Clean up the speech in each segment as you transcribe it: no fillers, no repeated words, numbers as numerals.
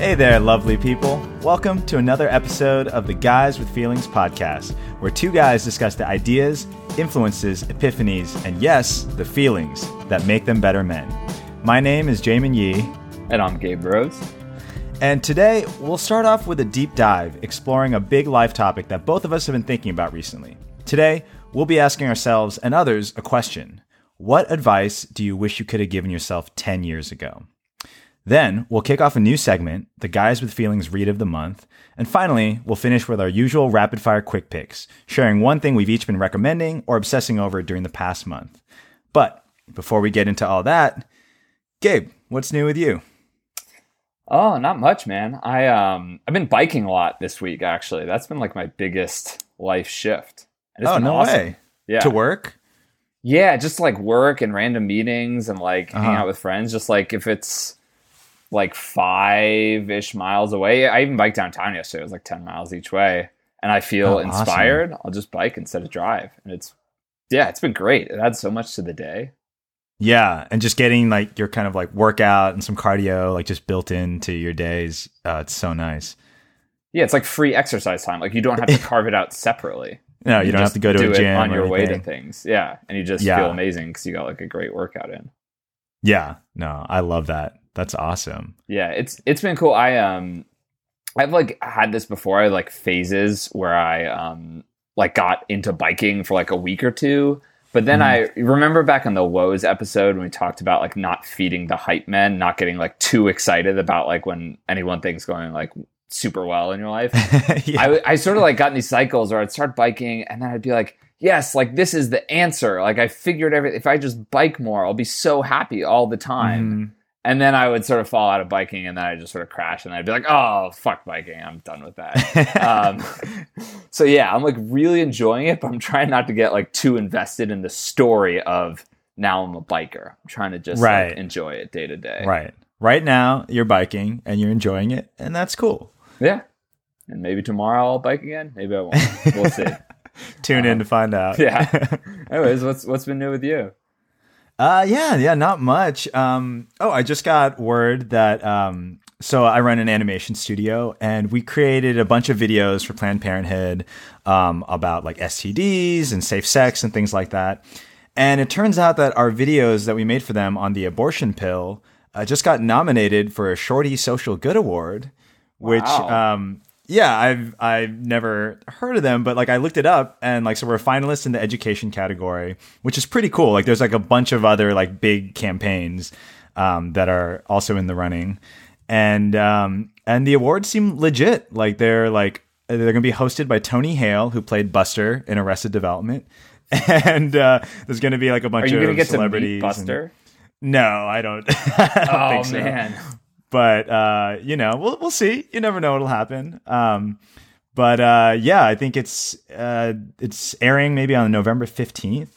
Hey there, lovely people. Welcome to another episode of the Guys with Feelings podcast, where two guys discuss the ideas, influences, epiphanies, and yes, the feelings that make them better men. My name is Jamin Yee. And I'm Gabe Rose. And today, we'll start off with a deep dive, exploring a big life topic that both of us have been thinking about recently. Today, we'll be asking ourselves and others a question. What advice do you wish you could have given yourself 10 years ago? Then we'll kick off a new segment, the Guys with Feelings Read of the Month. And finally, we'll finish with our usual rapid-fire quick picks, sharing one thing we've each been recommending or obsessing over during the past month. But before we get into all that, Gabe, what's new with you? Oh, not much, man. I've been biking a lot this week, actually. That's been like my biggest life shift. And it's been awesome. Yeah. To work? Yeah, just like work and random meetings and like hanging out with friends. Just like if it's like 5-ish miles away. I even biked downtown yesterday. It was like 10 miles each way. And I feel inspired. Awesome. I'll just bike instead of drive. And it's been great. It adds so much to the day. Yeah. And just getting like your kind of like workout and some cardio, like just built into your days. It's so nice. Yeah. It's like free exercise time. Like you don't have to carve it out separately. No, you don't have to go to a gym on your way to things. Yeah. And you just feel amazing because you got like a great workout in. Yeah. No, I love that. That's awesome. Yeah, it's been cool. I've like had this before. I had like phases where I like got into biking for like a week or two, but then I remember back on the Woes episode when we talked about like not feeding the hype men, not getting like too excited about like when any one thing's going like super well in your life. Yeah. I sort of like got in these cycles where I'd start biking and then I'd be like, yes, like this is the answer. Like I figured everything. If I just bike more, I'll be so happy all the time. Mm-hmm. And then I would sort of fall out of biking, and then I just sort of crash, and I'd be like, oh, fuck biking. I'm done with that. So yeah, I'm like really enjoying it, but I'm trying not to get like too invested in the story of now I'm a biker. I'm trying to just like, enjoy it day to day. Right. Right now, you're biking, and you're enjoying it, and that's cool. Yeah. And maybe tomorrow I'll bike again. Maybe I won't. We'll see. Tune in to find out. Yeah. Anyways, what's been new with you? Yeah, not much. I just got word that, so I run an animation studio and we created a bunch of videos for Planned Parenthood, about like STDs and safe sex and things like that. And it turns out that our videos that we made for them on the abortion pill, just got nominated for a Shorty Social Good Award, which, I've never heard of them, but like I looked it up and like so we're a finalist in the education category, which is pretty cool. Like there's like a bunch of other like big campaigns that are also in the running, and the awards seem legit. They're going to be hosted by Tony Hale, who played Buster in Arrested Development, and there's going to be like a bunch of celebrities. Are you going to get to meet Buster? No, I don't. I don't think so. Man. But, we'll see. You never know what'll happen. I think it's airing maybe on November 15th.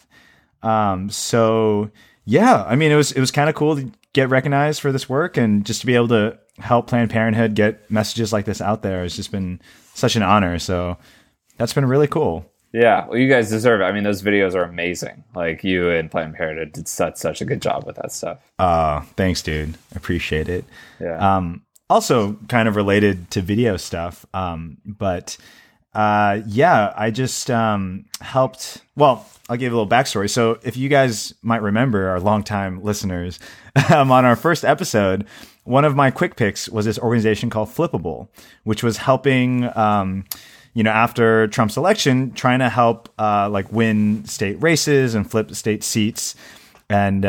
It was kind of cool to get recognized for this work and just to be able to help Planned Parenthood get messages like this out there. It's just been such an honor. So that's been really cool. Yeah. Well, you guys deserve it. I mean, those videos are amazing. Like you and Planned Parenthood did such a good job with that stuff. Thanks, dude. Appreciate it. Yeah. Also kind of related to video stuff. I just helped. Well, I'll give you a little backstory. So if you guys might remember, our longtime listeners, on our first episode, one of my quick picks was this organization called Flippable, which was helping after Trump's election, trying to help win state races and flip state seats and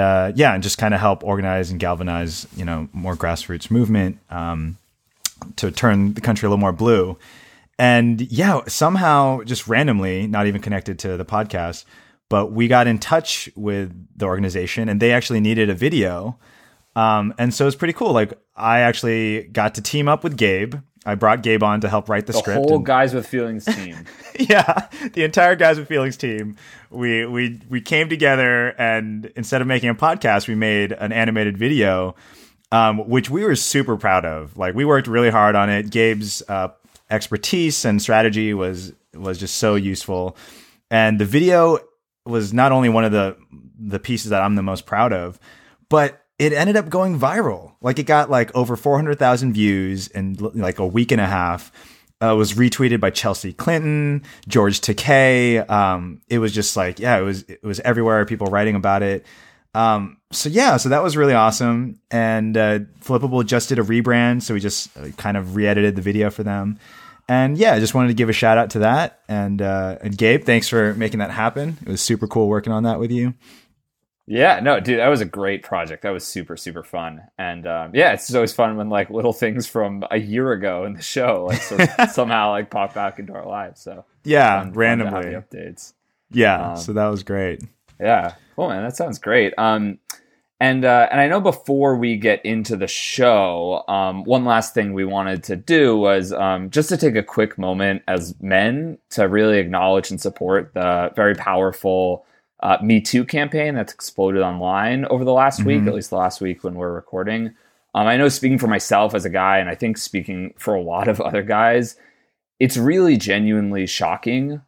just kind of help organize and galvanize, more grassroots movement to turn the country a little more blue. And yeah, somehow just randomly, not even connected to the podcast, but we got in touch with the organization and they actually needed a video. And so it's pretty cool. Like I actually got to team up with Gabe. I brought Gabe on to help write the script. The whole Guys with Feelings team. Yeah, the entire Guys with Feelings team. We came together and instead of making a podcast, we made an animated video, which we were super proud of. Like we worked really hard on it. Gabe's expertise and strategy was just so useful, and the video was not only one of the pieces that I'm the most proud of, but it ended up going viral. Like, it got like over 400,000 views in like a week and a half. It was retweeted by Chelsea Clinton, George Takei. It was just like, yeah, it was everywhere. People writing about it. So that was really awesome. And Flippable just did a rebrand. So we just kind of re-edited the video for them. And yeah, I just wanted to give a shout out to that. And Gabe, thanks for making that happen. It was super cool working on that with you. Yeah, no, dude, that was a great project. That was super, super fun. And it's always fun when like little things from a year ago in the show like somehow like pop back into our lives. So yeah, randomly updates. Yeah, so that was great. Yeah, cool, man. That sounds great. And I know before we get into the show, one last thing we wanted to do was just to take a quick moment as men to really acknowledge and support the very powerful Me Too campaign that's exploded online over the last week, at least the last week when we're recording. I know, speaking for myself as a guy, and I think speaking for a lot of other guys, it's really genuinely shocking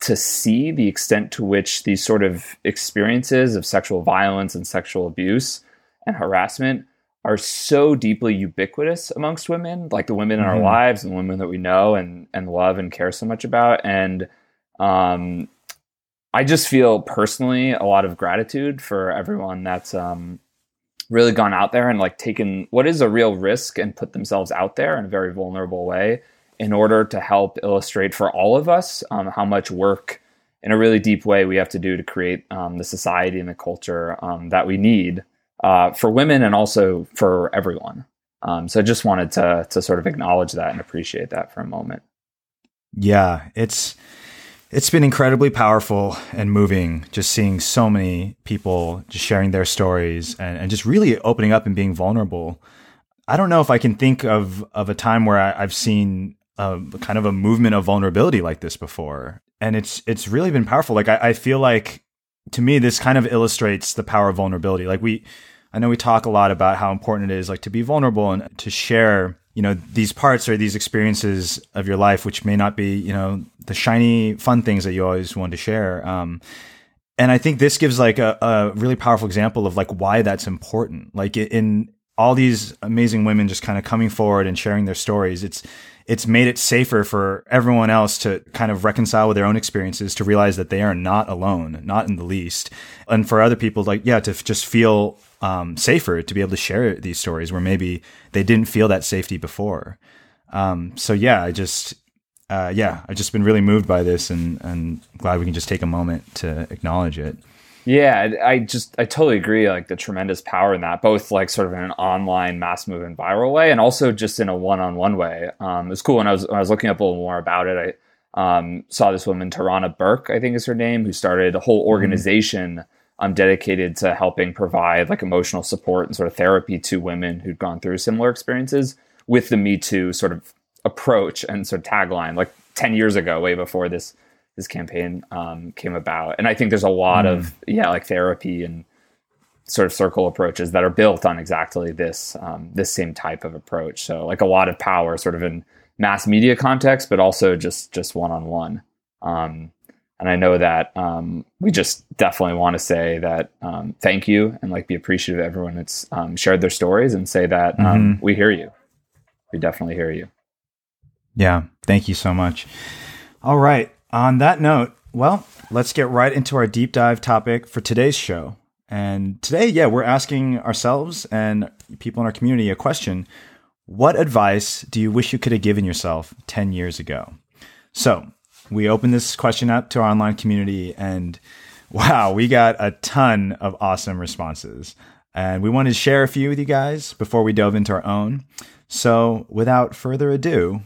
to see the extent to which these sort of experiences of sexual violence and sexual abuse and harassment are so deeply ubiquitous amongst women, like the women in our lives and women that we know and love and care so much about. And I just feel personally a lot of gratitude for everyone that's really gone out there and like taken what is a real risk and put themselves out there in a very vulnerable way in order to help illustrate for all of us how much work in a really deep way we have to do to create the society and the culture that we need for women and also for everyone. So I just wanted to sort of acknowledge that and appreciate that for a moment. Yeah, It's been incredibly powerful and moving, just seeing so many people just sharing their stories and just really opening up and being vulnerable. I don't know if I can think of a time where I've seen kind of a movement of vulnerability like this before. And it's really been powerful. Like, I feel like, to me, this kind of illustrates the power of vulnerability. Like, I know we talk a lot about how important it is like to be vulnerable and to share, you know, these parts or these experiences of your life, which may not be, you know, the shiny fun things that you always want to share. And I think this gives like a really powerful example of like why that's important. Like, in all these amazing women just kind of coming forward and sharing their stories, it's made it safer for everyone else to kind of reconcile with their own experiences, to realize that they are not alone, not in the least. And for other people, like, yeah, to just feel safer to be able to share these stories where maybe they didn't feel that safety before. I've just been really moved by this and glad we can just take a moment to acknowledge it. Yeah, I totally agree. Like, the tremendous power in that, both like sort of in an online mass movement viral way and also just in a one-on-one way. It was cool when I was looking up a little more about it. I saw this woman, Tarana Burke, I think is her name, who started a whole organization dedicated to helping provide like emotional support and sort of therapy to women who'd gone through similar experiences with the Me Too sort of approach and sort of tagline, like 10 years ago, way before this campaign came about. And I think there's a lot of, like therapy and sort of circle approaches that are built on exactly this same type of approach. So like a lot of power sort of in mass media context, but also just one-on-one. And I know that we just definitely want to say that thank you and like be appreciative of everyone that's shared their stories and say that we hear you. We definitely hear you. Yeah. Thank you so much. All right. On that note, well, let's get right into our deep dive topic for today's show. And today, we're asking ourselves and people in our community a question. What advice do you wish you could have given yourself 10 years ago? So we opened this question up to our online community, and wow, we got a ton of awesome responses. And we wanted to share a few with you guys before we dove into our own. So without further ado,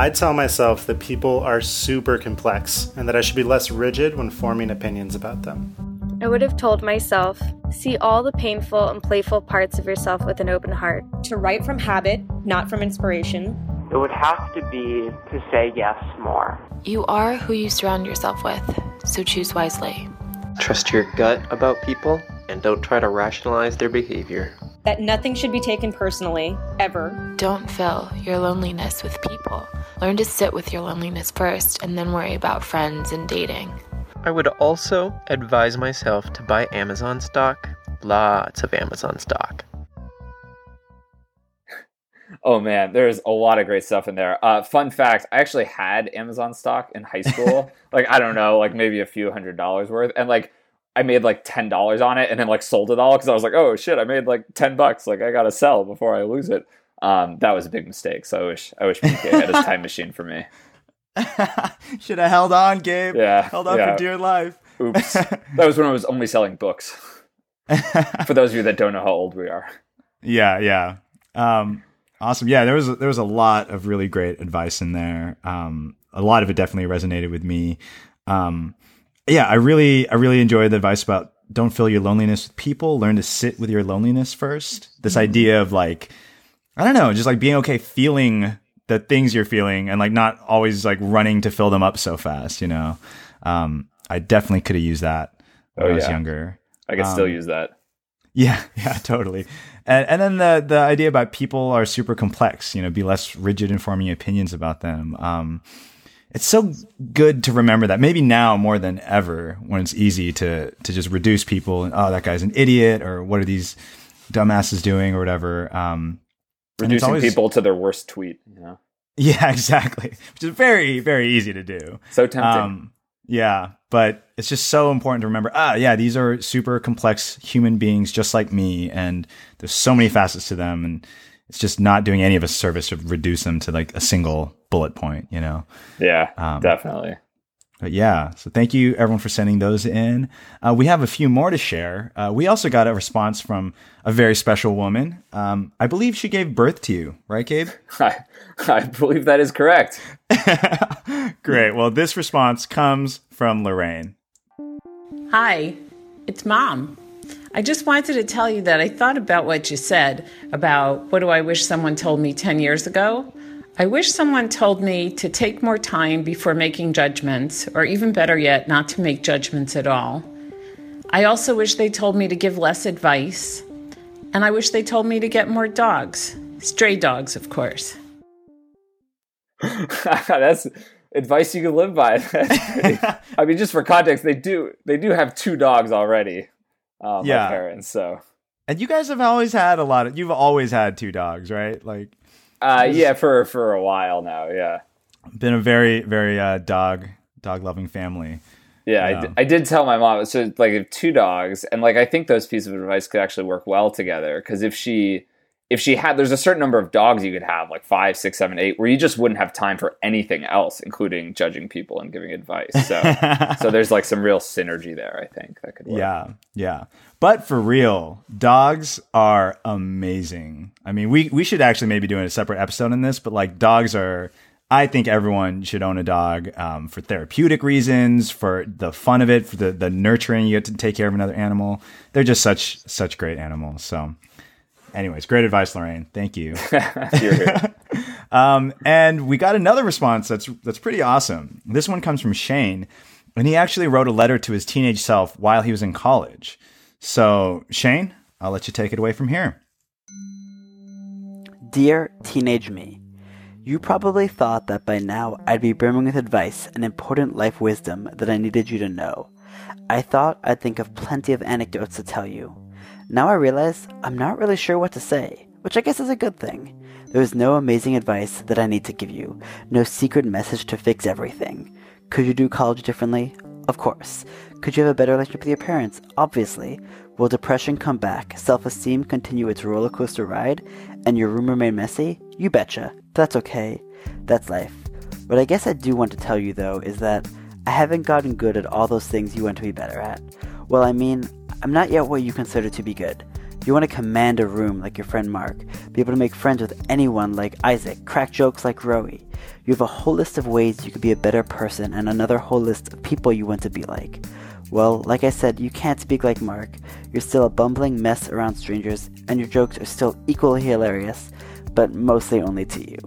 I tell myself that people are super complex and that I should be less rigid when forming opinions about them. I would have told myself, see all the painful and playful parts of yourself with an open heart. To write from habit, not from inspiration. It would have to be to say yes more. You are who you surround yourself with, so choose wisely. Trust your gut about people and don't try to rationalize their behavior. That nothing should be taken personally, ever. Don't fill your loneliness with people. Learn to sit with your loneliness first and then worry about friends and dating. I would also advise myself to buy Amazon stock lots of Amazon stock. Oh, man, there's a lot of great stuff in there. Fun fact, I actually had Amazon stock in high school. I don't know, maybe a few $100s worth. And, I made, $10 on it and then, sold it all because I was like, oh, shit, I made, $10. I got to sell before I lose it. That was a big mistake. So I wish PK had his time machine for me. Should have held on, Gabe. Yeah. Held on for dear life. Oops. That was when I was only selling books. For those of you that don't know how old we are. Yeah. Awesome. Yeah, there was a lot of really great advice in there. A lot of it definitely resonated with me. I really enjoyed the advice about don't fill your loneliness with people. Learn to sit with your loneliness first. This idea of being okay feeling the things you're feeling and not always running to fill them up so fast, I definitely could have used that when I was younger. I could still use that. Yeah, totally. And then the idea about people are super complex, be less rigid in forming opinions about them. It's so good to remember that maybe now more than ever when it's easy to just reduce people and, oh, that guy's an idiot or what are these dumbasses doing or whatever. Reducing people to their worst tweet. Yeah, exactly. Which is very, very easy to do. So tempting. Yeah, but it's just so important to remember, these are super complex human beings just like me, and there's so many facets to them, and it's just not doing any of us a service to reduce them to a single bullet point, Yeah, definitely. But yeah, so thank you everyone for sending those in. We have a few more to share. We also got a response from a very special woman. I believe she gave birth to you, right, Gabe? I believe that is correct. Great. Well, this response comes from Lorraine. Hi, it's Mom. I just wanted to tell you that I thought about what you said about what do I wish someone told me 10 years ago. I wish someone told me to take more time before making judgments, or even better yet, not to make judgments at all. I also wish they told me to give less advice, and I wish they told me to get more dogs. Stray dogs, of course. That's advice you can live by. I mean, just for context, they do have 2 dogs already, my parents, so. And you guys have always had you've always had 2 dogs, right? For a while now, yeah. Been a very, very dog loving family. Yeah, I did tell my mom, so if 2 dogs, and I think those pieces of advice could actually work well together, because if she had, there's a certain number of dogs you could have, 5, 6, 7, 8, where you just wouldn't have time for anything else, including judging people and giving advice. So there's some real synergy there, I think, that could work. Yeah. But for real, dogs are amazing. I mean, we should actually maybe do a separate episode on this, but dogs are, I think everyone should own a dog for therapeutic reasons, for the fun of it, for the nurturing you get to take care of another animal. They're just such great animals, so... Anyways, great advice, Lorraine. Thank you. You're here. And we got another response that's pretty awesome. This one comes from Shane, and he actually wrote a letter to his teenage self while he was in college. So, Shane, I'll let you take it away from here. Dear teenage me, you probably thought that by now I'd be brimming with advice and important life wisdom that I needed you to know. I thought I'd think of plenty of anecdotes to tell you. Now I realize I'm not really sure what to say, which I guess is a good thing. There is no amazing advice that I need to give you, no secret message to fix everything. Could you do college differently? Of course. Could you have a better relationship with your parents? Obviously. Will depression come back, self-esteem continue its roller coaster ride, and your room remain messy? You betcha. That's okay. That's life. What I guess I do want to tell you, though, is that I haven't gotten good at all those things you want to be better at. Well, I mean... I'm not yet what you consider to be good. You want to command a room like your friend Mark, be able to make friends with anyone like Isaac, crack jokes like Rowie. You have a whole list of ways you could be a better person and another whole list of people you want to be like. Well, like I said, you can't speak like Mark. You're still a bumbling mess around strangers, and your jokes are still equally hilarious, but mostly only to you.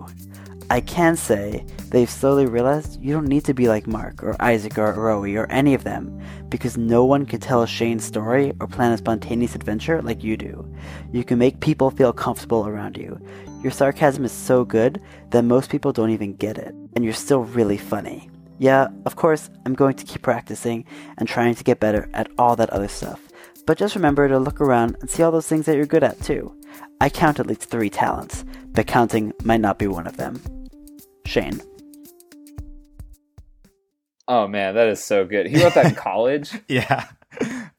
I can say they've slowly realized you don't need to be like Mark or Isaac or Rowie or any of them, because no one can tell Shane's story or plan a spontaneous adventure like you do. You can make people feel comfortable around you. Your sarcasm is so good that most people don't even get it, and you're still really funny. Yeah, of course, I'm going to keep practicing and trying to get better at all that other stuff, But just remember to look around and see all those things that you're good at too. I count at least 3 talents, but counting might not be one of them. Shane. Oh man, that is so good. He wrote that in college? Yeah.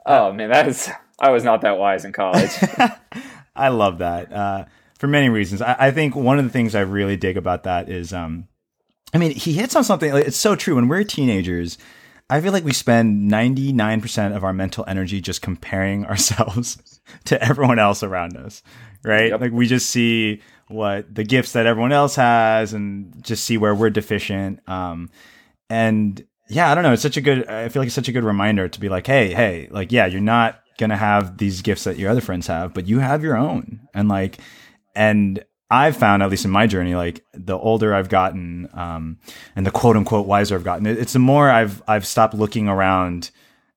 Oh man, that is... I was not that wise in college. I love that. For many reasons. I think one of the things I really dig about that is, I mean, he hits on something. Like, it's so true. When we're teenagers, I feel like we spend 99% of our mental energy just comparing ourselves to everyone else around us, right? Yep. Like we just see what the gifts that everyone else has and just see where we're deficient. And yeah, I don't know. It's such a good, I feel like it's such a good reminder to be like, hey, like, yeah, you're not going to have these gifts that your other friends have, but you have your own. And like, and I've found, at least in my journey, like the older I've gotten, and the quote unquote wiser I've gotten, it's the more I've stopped looking around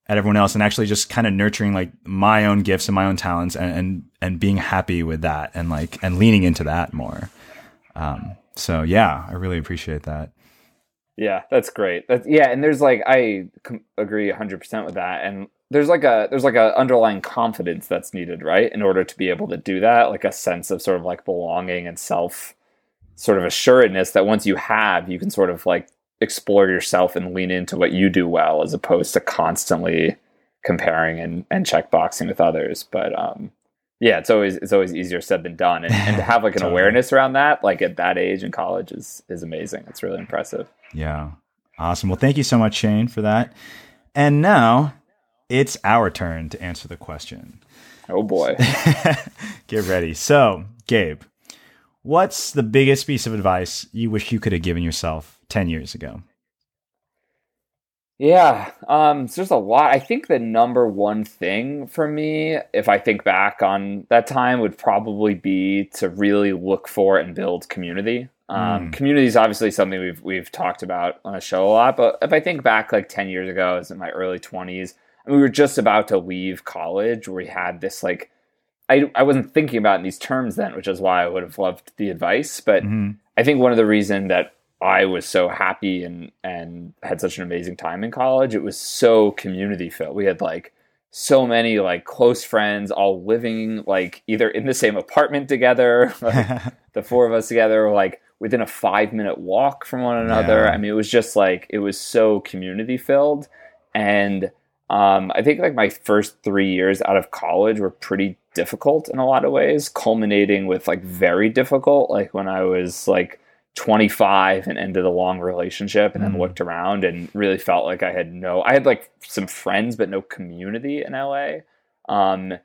at everyone else and actually just kind of nurturing like my own gifts and my own talents and being happy with that and like, and leaning into that more. So yeah, I really appreciate that. Yeah, that's great. And there's like, I agree 100% with that. And there's like a underlying confidence that's needed, right? In order to be able to do that, like a sense of sort of like belonging and self sort of assuredness that once you have, you can sort of like explore yourself and lean into what you do well, as opposed to constantly comparing and checkboxing with others. But yeah, it's always easier said than done. And to have like an totally. Awareness around that, like at that age in college is amazing. It's really impressive. Yeah. Awesome. Well, thank you so much, Shane, for that. And now it's our turn to answer the question. Oh, boy. Get ready. So, Gabe, what's the biggest piece of advice you wish you could have given yourself 10 years ago? Yeah, so there's a lot. I think the number one thing for me, if I think back on that time, would probably be to really look for and build community. Community is obviously something we've talked about on the show a lot. But if I think back like 10 years ago, I was in my early 20s. We were just about to leave college where we had this, like, I wasn't thinking about it in these terms then, which is why I would have loved the advice. But I think one of the reasons that I was so happy and had such an amazing time in college, it was so community filled. We had like so many like close friends all living like either in the same apartment together, like, the four of us together, like within a 5-minute walk from one another. Yeah. I mean, it was just like, it was so community filled. And I think like my first 3 years out of college were pretty difficult in a lot of ways, culminating with like very difficult, like when I was like 25 and ended a long relationship and then looked around and really felt like I had like some friends, but no community in LA. And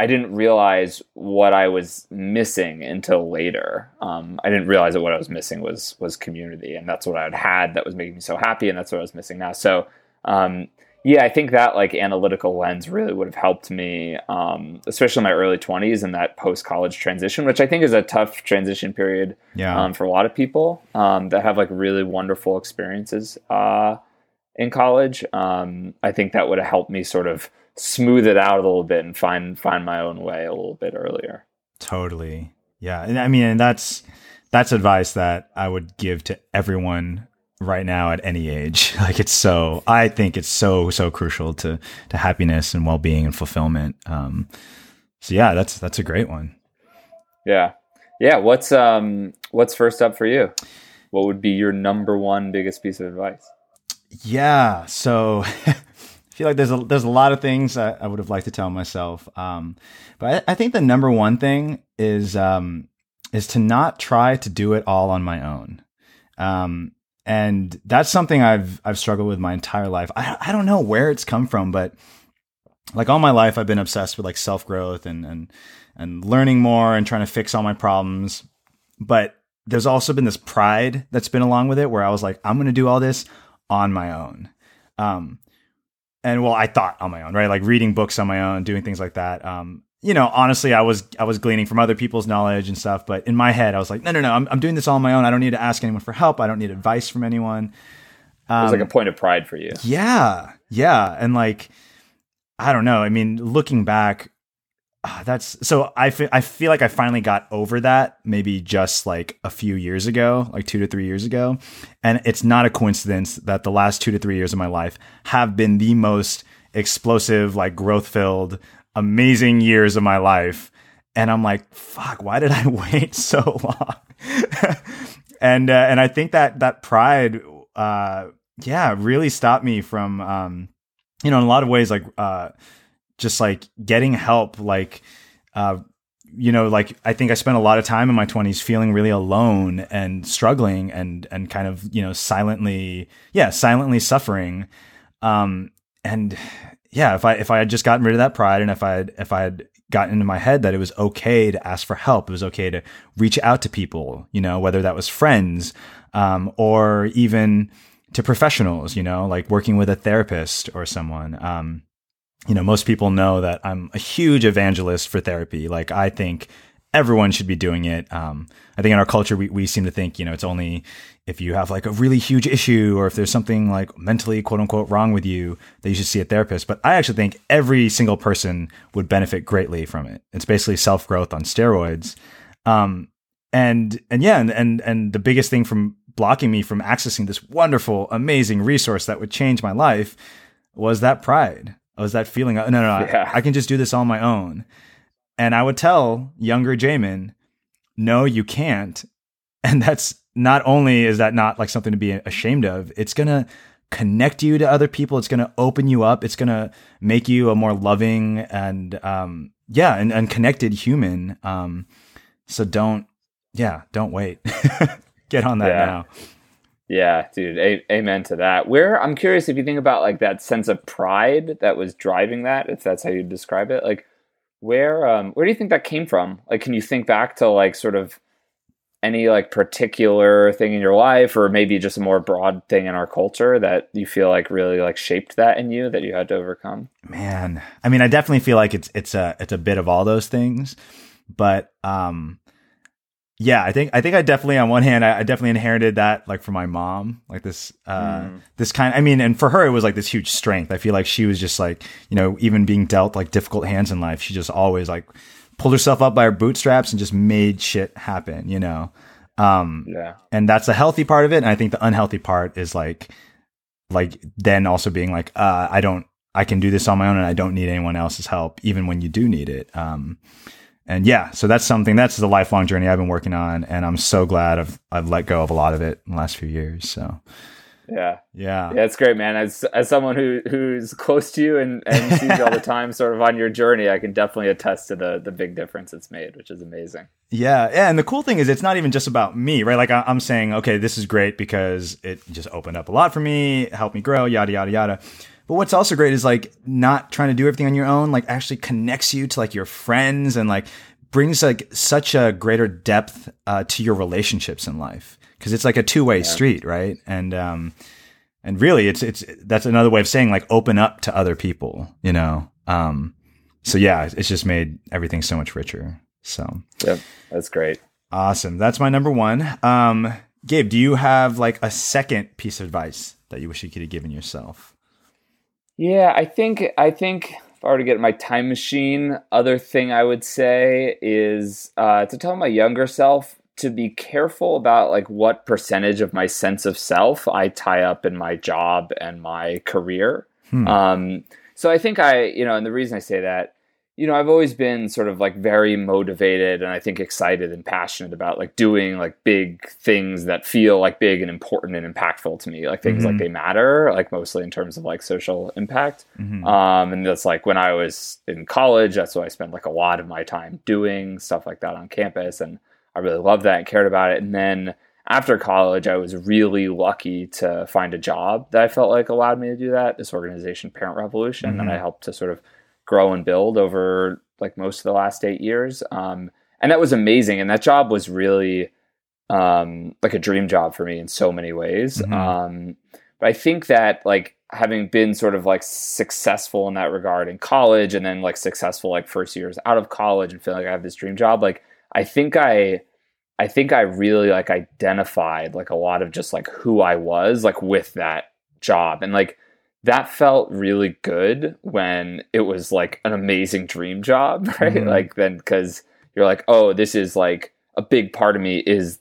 I didn't realize what I was missing until later. I didn't realize that what I was missing was community, and that's what I had that was making me so happy, and that's what I was missing now. So, yeah, I think that like analytical lens really would have helped me, especially in my early 20s and that post-college transition, which I think is a tough transition period for a lot of people that have like really wonderful experiences in college. I think that would have helped me sort of smooth it out a little bit and find my own way a little bit earlier. Totally. Yeah. And I mean, and that's advice that I would give to everyone right now at any age. Like I think it's so crucial to happiness and well-being and fulfillment. So yeah, that's a great one. Yeah. Yeah. What's first up for you? What would be your number one biggest piece of advice? Yeah. So I feel like there's a lot of things I would have liked to tell myself. But I think the number one thing is to not try to do it all on my own. And that's something I've struggled with my entire life. I don't know where it's come from, but like all my life I've been obsessed with like self-growth and learning more and trying to fix all my problems. But there's also been this pride that's been along with it where I was like, I'm going to do all this on my own. And well, I thought on my own, right? Like reading books on my own, doing things like that. You know, honestly, I was gleaning from other people's knowledge and stuff, but in my head, I was like, no, I'm doing this all on my own. I don't need to ask anyone for help. I don't need advice from anyone. It was like a point of pride for you. Yeah. Yeah. And like, I don't know. I mean, looking back, I feel like I finally got over that maybe just like a few years ago, like 2 to 3 years ago. And it's not a coincidence that the last 2 to 3 years of my life have been the most explosive, like growth-filled, amazing years of my life. And I'm like, fuck, why did I wait so long? And I think that pride, really stopped me from, in a lot of ways, just getting help, I think I spent a lot of time in my 20s feeling really alone and struggling and kind of, silently suffering. If I had just gotten rid of that pride, and if I had gotten into my head that it was okay to ask for help, it was okay to reach out to people, whether that was friends, or even to professionals, like working with a therapist or someone. Most people know that I'm a huge evangelist for therapy. Like, I think everyone should be doing it. I think in our culture, we seem to think, it's only if you have like a really huge issue, or if there's something like mentally, quote unquote, wrong with you, that you should see a therapist. But I actually think every single person would benefit greatly from it. It's basically self-growth on steroids. And the biggest thing from blocking me from accessing this wonderful, amazing resource that would change my life was that pride. Was that feeling? No, I can just do this on my own. And I would tell younger Jamin, no, you can't. And that's not only is that not like something to be ashamed of, it's going to connect you to other people. It's going to open you up. It's going to make you a more loving and connected human. So don't wait. Get on that now. Yeah, dude. Amen to that. I'm curious if you think about like that sense of pride that was driving that, if that's how you describe it, like where do you think that came from? Like, can you think back to like sort of any like particular thing in your life, or maybe just a more broad thing in our culture that you feel like really like shaped that in you that you had to overcome? Man, I mean, I definitely feel like it's a bit of all those things, but, yeah, I think I definitely, on one hand, I definitely inherited that, like, from my mom, like this, this kind, I mean, and for her, it was like this huge strength. I feel like she was just like, even being dealt like difficult hands in life, she just always like pulled herself up by her bootstraps and just made shit happen, And that's the healthy part of it. And I think the unhealthy part is like then also being like, I can do this on my own and I don't need anyone else's help, even when you do need it. And yeah, so that's something, that's the lifelong journey I've been working on. And I'm so glad I've let go of a lot of it in the last few years. So yeah, that's great, man. As someone who's close to you and sees you all the time sort of on your journey, I can definitely attest to the big difference it's made, which is amazing. Yeah. And the cool thing is it's not even just about me, right? Like I'm saying, okay, this is great because it just opened up a lot for me, helped me grow, yada, yada, yada. But what's also great is like not trying to do everything on your own, like actually connects you to like your friends and like brings like such a greater depth to your relationships in life. Cause it's like a two-way street. Right. And really it's, that's another way of saying like open up to other people, So yeah, it's just made everything so much richer. So yep, that's great. Awesome. That's my number one. Gabe, do you have like a second piece of advice that you wish you could have given yourself? Yeah, I think if I were to get my time machine, other thing I would say is to tell my younger self to be careful about like what percentage of my sense of self I tie up in my job and my career. So I think and the reason I say that, I've always been sort of like very motivated and I think excited and passionate about like doing like big things that feel like big and important and impactful to me, like things like they matter, like mostly in terms of like social impact. And that's like when I was in college, that's what I spent like a lot of my time doing stuff like that on campus. And I really loved that and cared about it. And then after college, I was really lucky to find a job that I felt like allowed me to do that. This organization, Parent Revolution, that I helped to sort of grow and build over like most of the last 8 years. And that was amazing. And that job was really like a dream job for me in so many ways. But I think that like having been sort of like successful in that regard in college and then like successful, like first years out of college and feeling like I have this dream job. Like, I think I really like identified like a lot of just like who I was like with that job. And like, that felt really good when it was like an amazing dream job, right? Like then, cause you're like, oh, this is like a big part of me is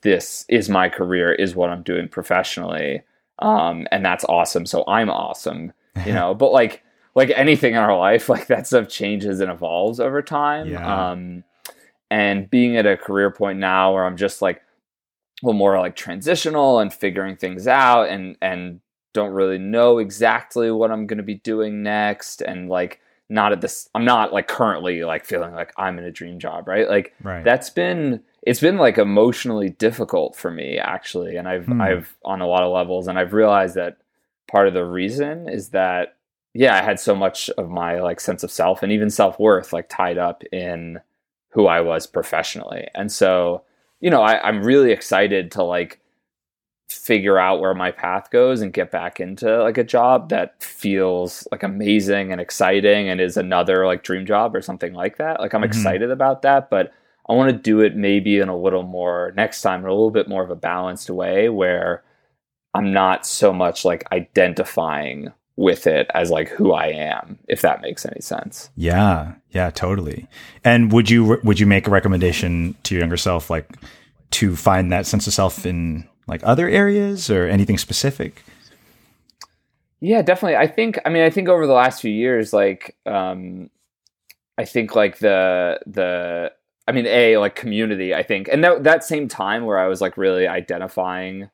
my career, is what I'm doing professionally. And that's awesome. So I'm awesome, but like, like anything in our life, like that stuff changes and evolves over time. Yeah. And being at a career point now where I'm just like a little more like transitional and figuring things out and don't really know exactly what I'm going to be doing next. And like, not at this, I'm not like currently like feeling like I'm in a dream job, right? Like that's been, it's been like emotionally difficult for me actually. And I've on a lot of levels, and I've realized that part of the reason is that, yeah, I had so much of my like sense of self and even self-worth like tied up in who I was professionally. And so, you know, I'm really excited to like figure out where my path goes and get back into like a job that feels like amazing and exciting and is another like dream job or something like that. Like I'm excited about that, but I want to do it maybe in a little more next time, in a little bit more of a balanced way where I'm not so much like identifying with it as like who I am, if that makes any sense. Yeah. Yeah, totally. And would you make a recommendation to your younger self, like to find that sense of self in like other areas or anything specific? Yeah, definitely. I think over the last few years, like, I think like like community, I think. And that same time where I was like really identifying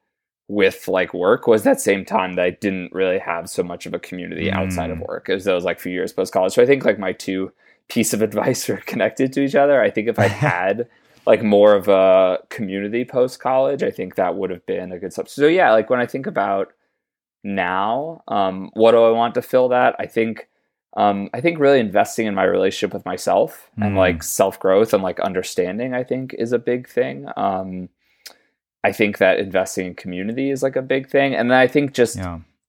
with like work was that same time that I didn't really have so much of a community outside of work as those like few years post college. So I think like my two pieces of advice are connected to each other. I think if I had like more of a community post college, I think that would have been a good substitute. So yeah, like when I think about now, what do I want to fill that? I think really investing in my relationship with myself and like self growth and like understanding, I think is a big thing. I think that investing in community is like a big thing. And then I think just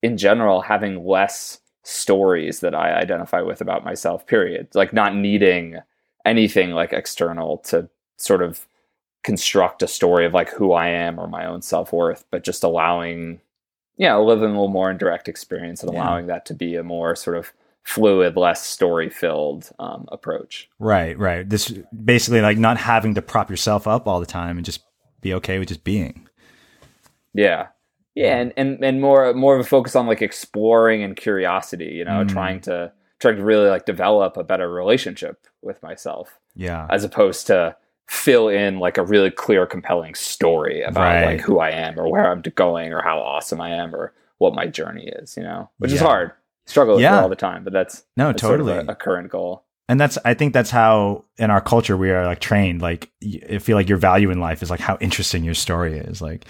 in general, having less stories that I identify with about myself, period. Like not needing anything like external to sort of construct a story of like who I am or my own self-worth, but just allowing, living a little more in direct experience and allowing that to be a more sort of fluid, less story-filled approach. Right. This basically like not having to prop yourself up all the time and just be okay with just being. Yeah. And more of a focus on like exploring and curiosity, trying to really like develop a better relationship with myself. Yeah. As opposed to fill in like a really clear, compelling story about like who I am or where I'm going or how awesome I am or what my journey is, which is hard. Struggle with it all the time, but that's totally sort of a current goal. And I think that's how in our culture we are like trained. Like I feel like your value in life is like how interesting your story is. Like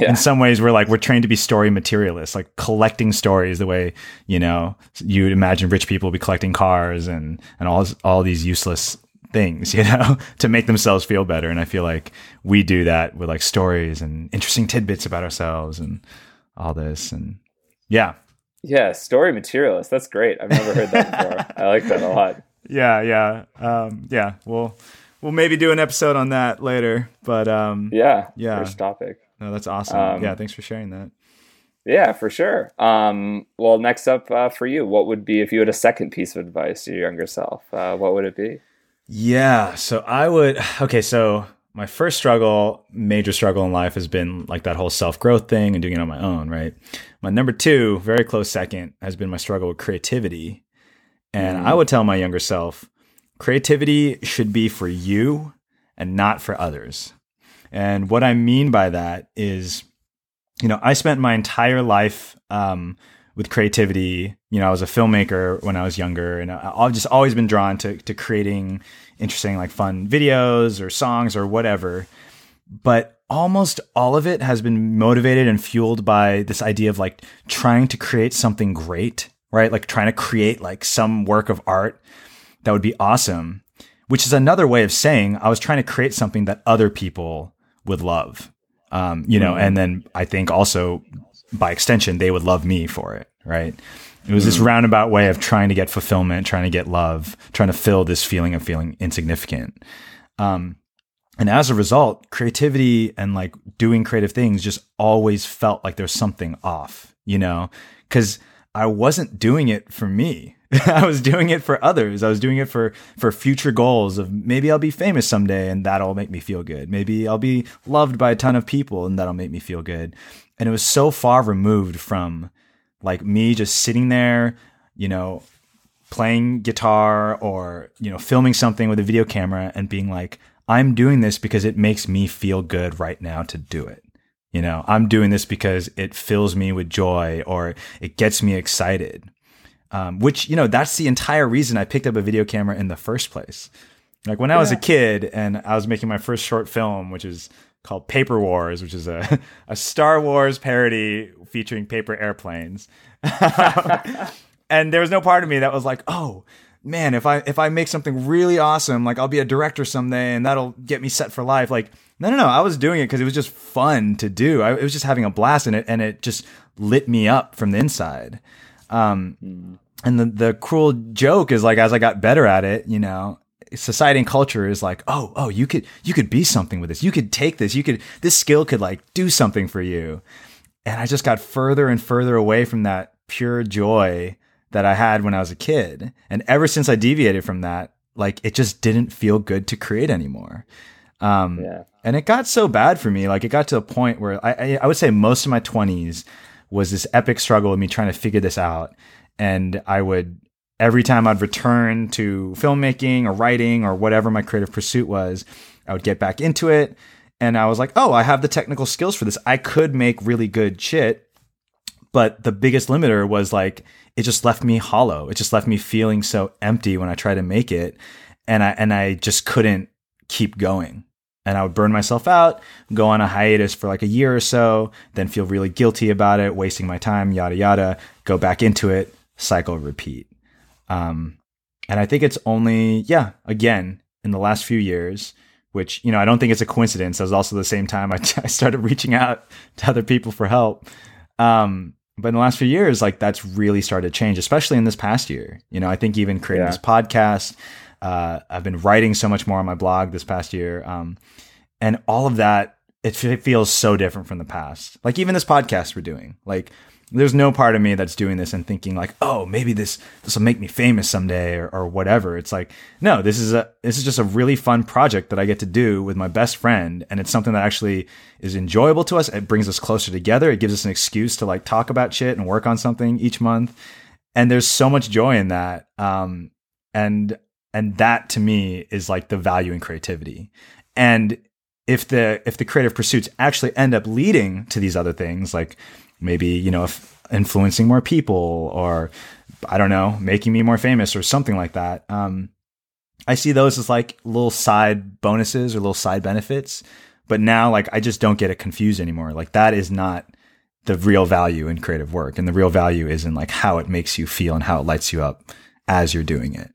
in some ways we're trained to be story materialists, like collecting stories the way, you'd imagine rich people be collecting cars and all these useless things, to make themselves feel better. And I feel like we do that with like stories and interesting tidbits about ourselves and all this. And yeah, story materialist. That's great. I've never heard that before. I like that a lot. Yeah. We'll maybe do an episode on that later, but first topic. No, that's awesome. Thanks for sharing that. Yeah, for sure. Well, next up for you, what would be if you had a second piece of advice to your younger self? What would it be? Yeah, so so my first major struggle in life has been like that whole self-growth thing and doing it on my own, right? My number two, very close second, has been my struggle with creativity. And I would tell my younger self, creativity should be for you and not for others. And what I mean by that is, I spent my entire life with creativity. I was a filmmaker when I was younger, and I've just always been drawn to creating interesting, like fun videos or songs or whatever. But almost all of it has been motivated and fueled by this idea of like trying to create something great. Right? Like trying to create like some work of art that would be awesome, which is another way of saying I was trying to create something that other people would love, and then I think also by extension, they would love me for it. Right. It was this roundabout way of trying to get fulfillment, trying to get love, trying to fill this feeling of feeling insignificant. And as a result, creativity and like doing creative things just always felt like there's something off, because I wasn't doing it for me. I was doing it for others. I was doing it for future goals of maybe I'll be famous someday and that'll make me feel good. Maybe I'll be loved by a ton of people and that'll make me feel good. And it was so far removed from like me just sitting there, playing guitar or, you know, filming something with a video camera and being like, I'm doing this because it makes me feel good right now to do it. You know, I'm doing this because it fills me with joy or it gets me excited. Which, you know, that's the entire reason I picked up a video camera in the first place. Like when I was a kid and I was making my first short film, which is called Paper Wars, which is a Star Wars parody featuring paper airplanes. And there was no part of me that was like, oh, man, if I make something really awesome, like I'll be a director someday and that'll get me set for life. Like, no. I was doing it because it was just fun to do. I was just having a blast in it and it just lit me up from the inside. And the cruel joke is like, as I got better at it, you know, society and culture is like, oh, you could be something with this. You could take this. This skill could like do something for you. And I just got further and further away from that pure joy that I had when I was a kid. And ever since I deviated from that, like it just didn't feel good to create anymore. And it got so bad for me. Like it got to a point where I would say most of my 20s was this epic struggle of me trying to figure this out. And I would, every time I'd return to filmmaking or writing or whatever my creative pursuit was, I would get back into it. And I was like, oh, I have the technical skills for this. I could make really good shit. But the biggest limiter was like, it just left me hollow. It just left me feeling so empty when I tried to make it. And I just couldn't keep going. And I would burn myself out, go on a hiatus for like a year or so, then feel really guilty about it, wasting my time, yada, yada, go back into it, cycle, repeat. And I think it's only, again, in the last few years, which, you know, I don't think it's a coincidence. That was also the same time I started reaching out to other people for help. But in the last few years, like that's really started to change, especially in this past year. You know, I think even creating this podcast, I've been writing so much more on my blog this past year. And all of that, it feels so different from the past. Like even this podcast we're doing, like there's no part of me that's doing this and thinking like, oh, maybe this will make me famous someday or whatever. It's like, no, this is just a really fun project that I get to do with my best friend. And it's something that actually is enjoyable to us. It brings us closer together. It gives us an excuse to like talk about shit and work on something each month. And there's so much joy in that. And that to me is like the value in creativity. And if the creative pursuits actually end up leading to these other things, like maybe, you know, influencing more people or I don't know, making me more famous or something like that. I see those as like little side bonuses or little side benefits, but now like, I just don't get it confused anymore. Like that is not the real value in creative work. And the real value is in like how it makes you feel and how it lights you up as you're doing it.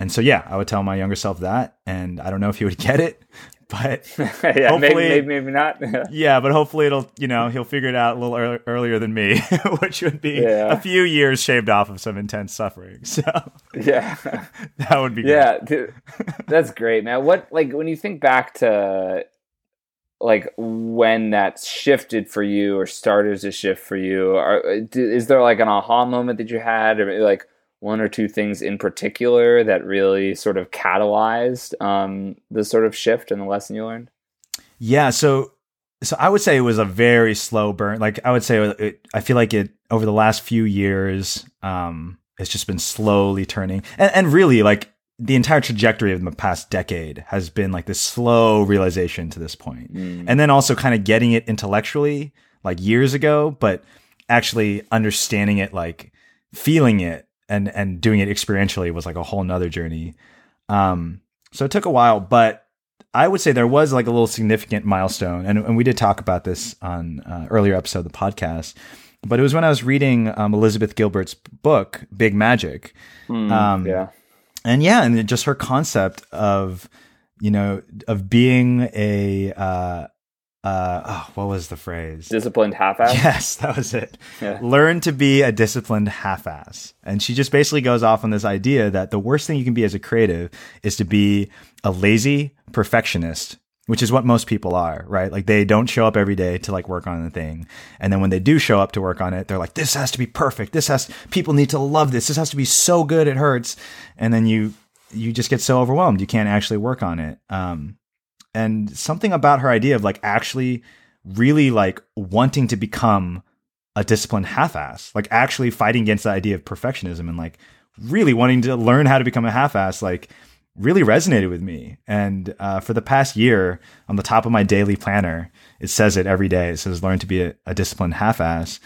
And so, I would tell my younger self that, and I don't know if he would get it, but maybe not. But hopefully it'll, you know, he'll figure it out a little earlier than me, which would be a few years shaved off of some intense suffering. So that would be, great. Dude, that's great, man. What, like when you think back to like when that shifted for you or started to shift for you, is there like an aha moment that you had or like, one or two things in particular that really sort of catalyzed the sort of shift and the lesson you learned? Yeah. So I would say it was a very slow burn. Like I would say, I feel like it over the last few years, it's just been slowly turning and really like the entire trajectory of the past decade has been like this slow realization to this point. And then also kind of getting it intellectually like years ago, but actually understanding it, like feeling it, and doing it experientially was like a whole nother journey. So it took a while, but I would say there was like a little significant milestone. And we did talk about this on earlier episode of the podcast, but it was when I was reading Elizabeth Gilbert's book, Big Magic. And just her concept of, you know, of being a, what was the phrase? Disciplined half-ass? Yes, that was it. Yeah. Learn to be a disciplined half-ass. And she just basically goes off on this idea that the worst thing you can be as a creative is to be a lazy perfectionist, which is what most people are, right? Like they don't show up every day to like work on the thing. And then when they do show up to work on it, they're like, this has to be perfect. People need to love this. This has to be so good it hurts. And then you just get so overwhelmed. You can't actually work on it. And something about her idea of like actually really like wanting to become a disciplined half-ass, like actually fighting against the idea of perfectionism and like really wanting to learn how to become a half-ass, like, really resonated with me. And for the past year, on the top of my daily planner, it says it every day. It says, learn to be a disciplined half-ass.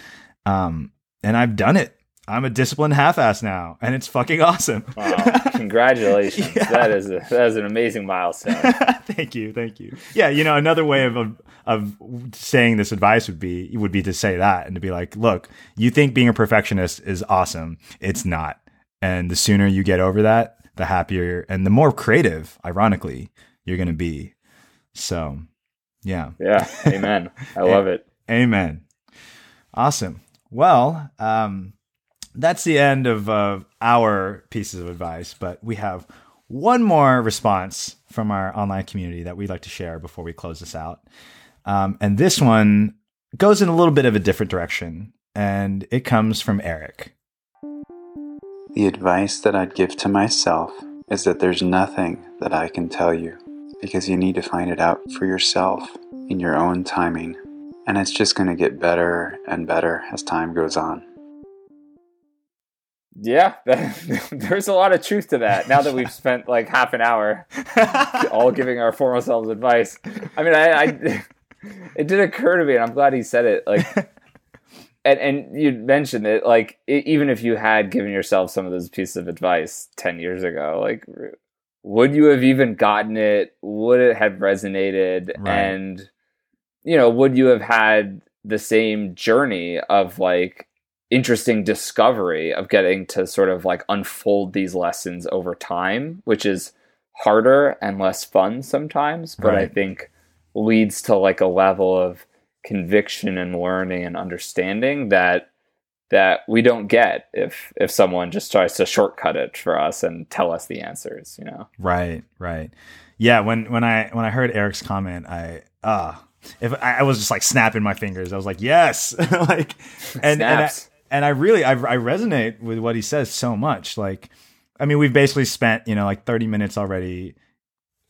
And I've done it. I'm a disciplined half-ass now, and it's fucking awesome. Wow. Congratulations. Yeah. That is an amazing milestone. Thank you. Yeah, you know, another way of saying this advice would be to say that and to be like, look, you think being a perfectionist is awesome. It's not. And the sooner you get over that, the happier and the more creative, ironically, you're going to be. So, yeah. Yeah. Amen. I love it. Amen. Awesome. Well, that's the end of our pieces of advice, but we have one more response from our online community that we'd like to share before we close this out. And this one goes in a little bit of a different direction, and it comes from Eric. The advice that I'd give to myself is that there's nothing that I can tell you, because you need to find it out for yourself in your own timing. And it's just going to get better and better as time goes on. Yeah, there's a lot of truth to that. Now that we've spent like half an hour all giving our former selves advice. I mean, it did occur to me, and I'm glad he said it. Like, and you mentioned it, like, even if you had given yourself some of those pieces of advice 10 years ago, like, would you have even gotten it? Would it have resonated? Right. And, you know, would you have had the same journey of, like, interesting discovery of getting to sort of like unfold these lessons over time, which is harder and less fun sometimes, but right. I think leads to like a level of conviction and learning and understanding that we don't get if someone just tries to shortcut it for us and tell us the answers, you know? Right. Yeah. When I heard Eric's comment, I was just like snapping my fingers. I was like, yes, like, And I really, I resonate with what he says so much. Like, I mean, we've basically spent, you know, like 30 minutes already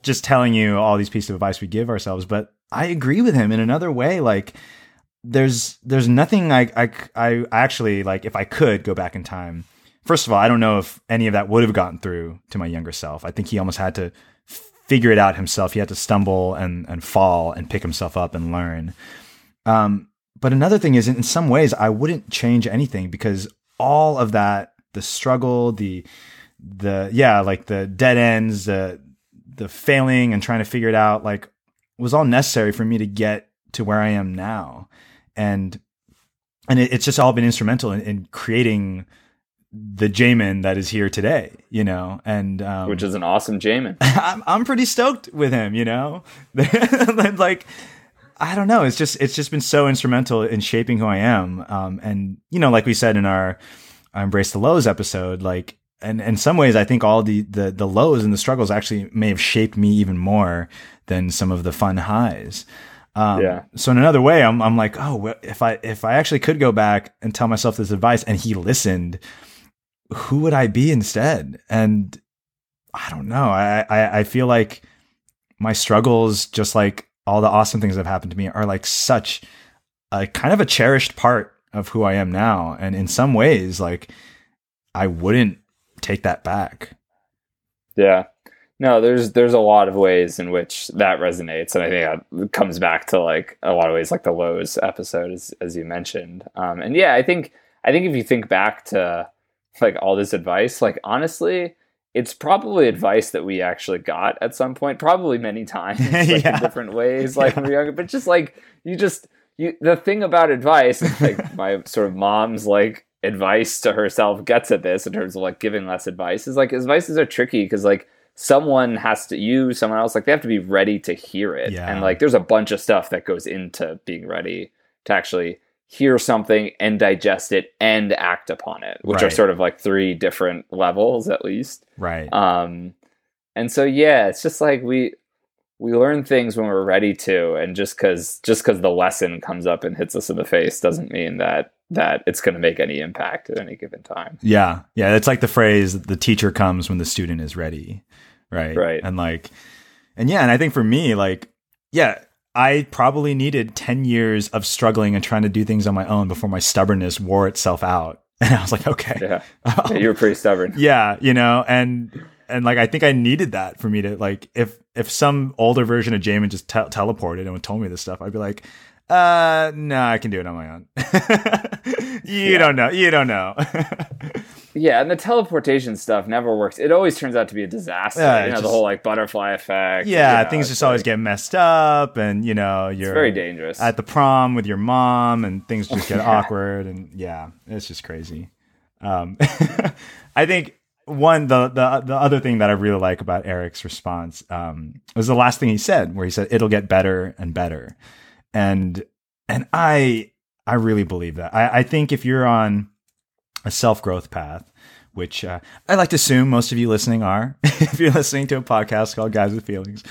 just telling you all these pieces of advice we give ourselves. But I agree with him in another way. Like, there's nothing I actually, like, if I could go back in time, first of all, I don't know if any of that would have gotten through to my younger self. I think he almost had to figure it out himself. He had to stumble and fall and pick himself up and learn. But another thing is, in some ways, I wouldn't change anything, because all of that, the struggle, the dead ends, the failing and trying to figure it out, like, was all necessary for me to get to where I am now. And it's just all been instrumental in creating the Jamin that is here today, you know, and which is an awesome Jamin. I'm pretty stoked with him, you know, like. I don't know. It's just been so instrumental in shaping who I am. And, you know, like we said in our Embrace the Lows episode, like, and in some ways, I think all the lows and the struggles actually may have shaped me even more than some of the fun highs. Yeah. So in another way, I'm like, oh, if I actually could go back and tell myself this advice and he listened, who would I be instead? And I don't know. I feel like my struggles, just like all the awesome things that have happened to me, are like such a kind of a cherished part of who I am now. And in some ways, like, I wouldn't take that back. Yeah, no, there's a lot of ways in which that resonates. And I think it comes back to, like, a lot of ways, like the Lowe's episode, as you mentioned. And yeah, I think if you think back to like all this advice, like, honestly, it's probably advice that we actually got at some point, probably many times, like, yeah, in different ways, like, yeah, when we were younger. But just like, the thing about advice, like, my sort of mom's like advice to herself gets at this in terms of like giving less advice, is like, advices are tricky because like someone else, like, they have to be ready to hear it. Yeah. And like, there's a bunch of stuff that goes into being ready to actually hear something and digest it and act upon it, which right, are sort of like three different levels at least. Right. And so, yeah, it's just like we learn things when we're ready to, and just because the lesson comes up and hits us in the face doesn't mean that it's going to make any impact at any given time. Yeah. Yeah. It's like the phrase, the teacher comes when the student is ready. Right. Right. And like, and yeah. And I think for me, like, yeah, I probably needed 10 years of struggling and trying to do things on my own before my stubbornness wore itself out And I was like, okay. Yeah. You were pretty stubborn. Yeah. You know, and like, I think I needed that for me to like, if some older version of Jamin just teleported and told me this stuff, I'd be like, no, I can do it on my own. You don't know. Yeah. And the teleportation stuff never works. It always turns out to be a disaster. Yeah, the whole like butterfly effect. Yeah. Things just always get messed up and you're very dangerous at the prom with your mom and things just get awkward and it's just crazy. I think the other thing that I really like about Eric's response, was the last thing he said, where he said, it'll get better and better. And I really believe that. I think if you're on a self-growth path, which I like to assume most of you listening are, if you're listening to a podcast called Guys with Feelings.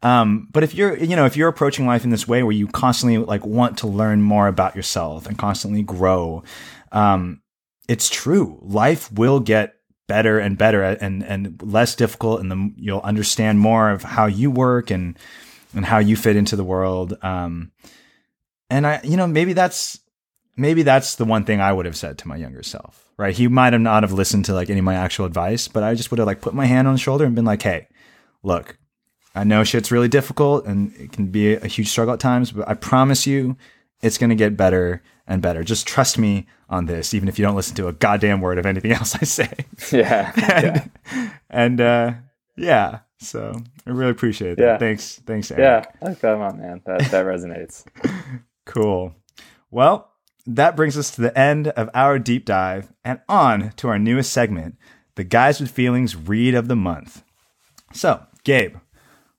But if you're, if you're approaching life in this way where you constantly like want to learn more about yourself and constantly grow, it's true. Life will get better and better and less difficult. And then you'll understand more of how you work and how you fit into the world. And I, maybe that's the one thing I would have said to my younger self, right? He might have not have listened to like any of my actual advice, but I just would have like put my hand on his shoulder and been like, hey, look, I know shit's really difficult and it can be a huge struggle at times, but I promise you it's going to get better and better. Just trust me on this, even if you don't listen to a goddamn word of anything else I say. Yeah. And so I really appreciate that. Yeah. Thanks, Eric. Yeah, I like that one, man. That resonates. Cool. Well, that brings us to the end of our deep dive and on to our newest segment, the Guys with Feelings Read of the Month. So, Gabe,